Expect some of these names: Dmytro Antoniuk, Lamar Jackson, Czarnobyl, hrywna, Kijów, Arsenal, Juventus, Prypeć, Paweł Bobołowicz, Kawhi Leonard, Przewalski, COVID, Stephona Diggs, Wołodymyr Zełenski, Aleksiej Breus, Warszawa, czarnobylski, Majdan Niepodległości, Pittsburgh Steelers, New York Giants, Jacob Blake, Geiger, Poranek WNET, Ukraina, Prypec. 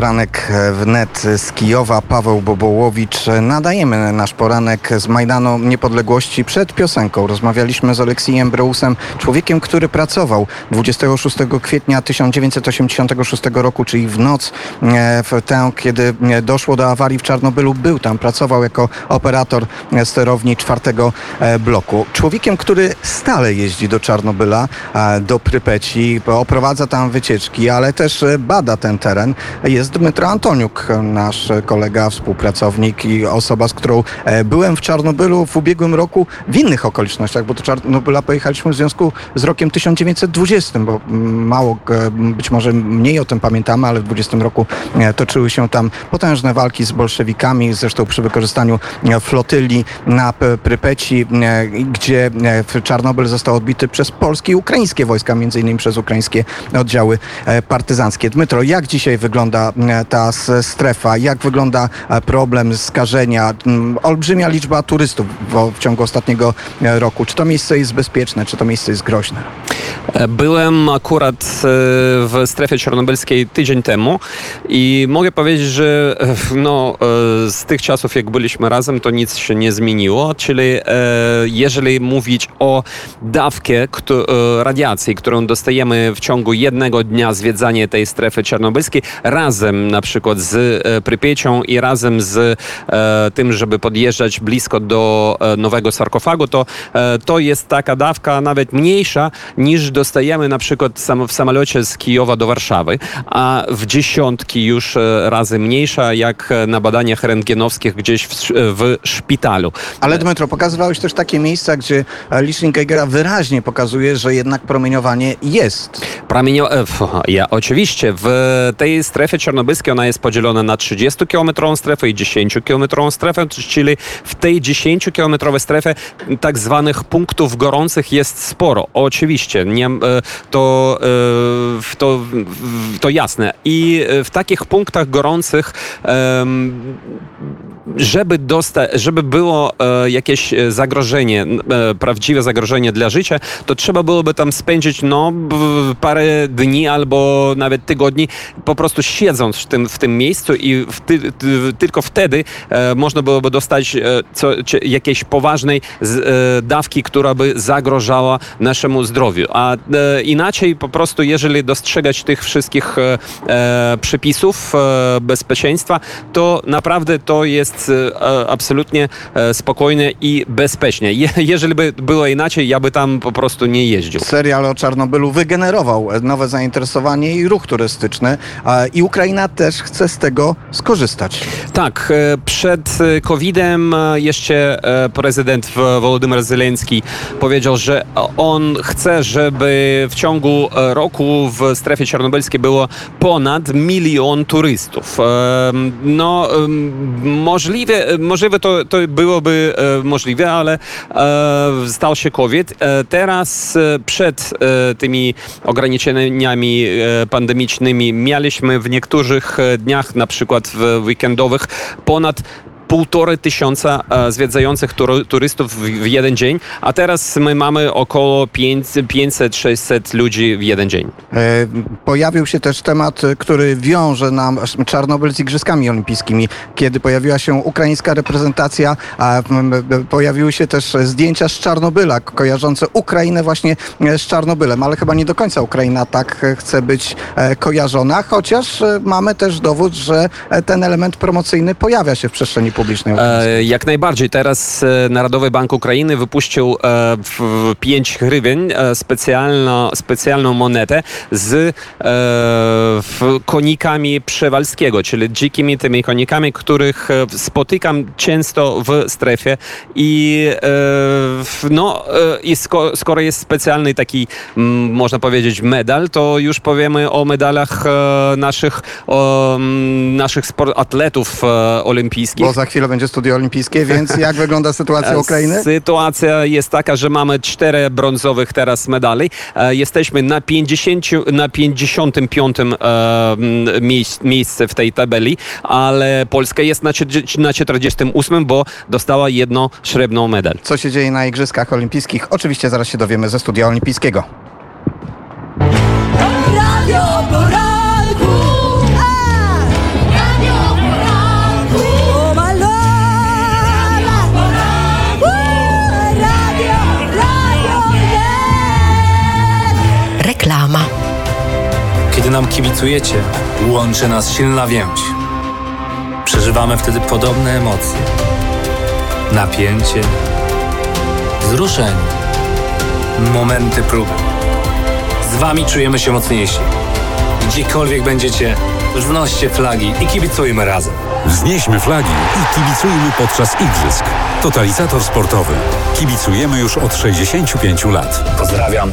Poranek wnet z Kijowa, Paweł Bobołowicz. Nadajemy nasz poranek z Majdanu Niepodległości. Przed piosenką rozmawialiśmy z Aleksiejem Breusem, człowiekiem, który pracował 26 kwietnia 1986 roku, czyli w noc, w tę, kiedy doszło do awarii w Czarnobylu. Był tam, pracował jako operator sterowni 4 bloku. Człowiekiem, który stale jeździ do Czarnobyla, do Prypeci, oprowadza tam wycieczki, ale też bada ten teren. Jest Dmytro Antoniuk, nasz kolega, współpracownik i osoba, z którą byłem w Czarnobylu w ubiegłym roku w innych okolicznościach, bo do Czarnobyla pojechaliśmy w związku z rokiem 1920, bo mało, być może mniej o tym pamiętamy, ale w 20 roku toczyły się tam potężne walki z bolszewikami, zresztą przy wykorzystaniu flotyli na Prypeci, gdzie Czarnobyl został odbity przez polskie i ukraińskie wojska, między innymi przez ukraińskie oddziały partyzanckie. Dmytro, jak dzisiaj wygląda ta strefa, jak wygląda problem skażenia? Olbrzymia liczba turystów w ciągu ostatniego roku. Czy to miejsce jest bezpieczne, czy to miejsce jest groźne? Byłem akurat w strefie czarnobylskiej tydzień temu i mogę powiedzieć, że z tych czasów, jak byliśmy razem, to nic się nie zmieniło, czyli jeżeli mówić o dawce radiacji, którą dostajemy w ciągu jednego dnia zwiedzania tej strefy czarnobylskiej, razem na przykład z Prypiecią i razem z tym, żeby podjeżdżać blisko do nowego sarkofagu, to jest taka dawka nawet mniejsza niż dostajemy na przykład w samolocie z Kijowa do Warszawy, a w dziesiątki już razy mniejsza jak na badaniach rentgenowskich gdzieś w szpitalu. Ale Dmytro, pokazywałeś też takie miejsca, gdzie licznik Geigera wyraźnie pokazuje, że jednak promieniowanie jest. Oczywiście w tej strefie czarnobylskiej ona jest podzielona na 30-kilometrową strefę i 10-kilometrową strefę, czyli w tej 10-kilometrowej strefie tak zwanych punktów gorących jest sporo. Oczywiście, to jasne. I w takich punktach gorących żeby było jakieś zagrożenie, prawdziwe zagrożenie dla życia, to trzeba byłoby tam spędzić parę dni albo nawet tygodni, po prostu siedząc w tym miejscu i tylko wtedy można byłoby dostać jakiejś poważnej dawki, która by zagrożała naszemu zdrowiu. A inaczej po prostu, jeżeli dostrzegać tych wszystkich przepisów bezpieczeństwa, to naprawdę to jest absolutnie spokojnie i bezpiecznie. Jeżeli by było inaczej, ja by tam po prostu nie jeździł. Serial o Czarnobylu wygenerował nowe zainteresowanie i ruch turystyczny i Ukraina też chce z tego skorzystać. Tak, przed COVID-em jeszcze prezydent Wołodymyr Zełenski powiedział, że on chce, żeby w ciągu roku w strefie czarnobylskiej było ponad 1 milion turystów. Możliwe to byłoby możliwe, ale stał się COVID. Teraz przed tymi ograniczeniami pandemicznymi mieliśmy w niektórych dniach, na przykład w weekendowych, ponad 1500 zwiedzających turystów w jeden dzień, a teraz my mamy około 500-600 ludzi w jeden dzień. Pojawił się też temat, który wiąże nam Czarnobyl z Igrzyskami Olimpijskimi. Kiedy pojawiła się ukraińska reprezentacja, pojawiły się też zdjęcia z Czarnobyla, kojarzące Ukrainę właśnie z Czarnobylem, ale chyba nie do końca Ukraina tak chce być kojarzona, chociaż mamy też dowód, że ten element promocyjny pojawia się w przestrzeni publicznej. Jak najbardziej. Teraz Narodowy Bank Ukrainy wypuścił 5 hrywień specjalną monetę z konikami Przewalskiego, czyli dzikimi tymi konikami, których spotykam często w strefie i skoro jest specjalny taki, można powiedzieć, medal, to już powiemy o medalach naszych atletów olimpijskich. Bo za chwilę będzie studio olimpijskie, więc jak wygląda sytuacja Ukrainy? Sytuacja jest taka, że mamy 4 brązowych teraz medali. Jesteśmy na 55 miejsce w tej tabeli, ale Polska jest na 48, bo dostała 1 srebrną medal. Co się dzieje na Igrzyskach Olimpijskich? Oczywiście zaraz się dowiemy ze studia olimpijskiego. Radio Poranku. Wszyscy nam kibicujecie. Łączy nas silna więź. Przeżywamy wtedy podobne emocje. Napięcie, wzruszenie, momenty próby. Z wami czujemy się mocniejsi. Gdziekolwiek będziecie, wznoście flagi i kibicujmy razem. Wznieśmy flagi i kibicujmy podczas igrzysk. Totalizator sportowy. Kibicujemy już od 65 lat. Pozdrawiam.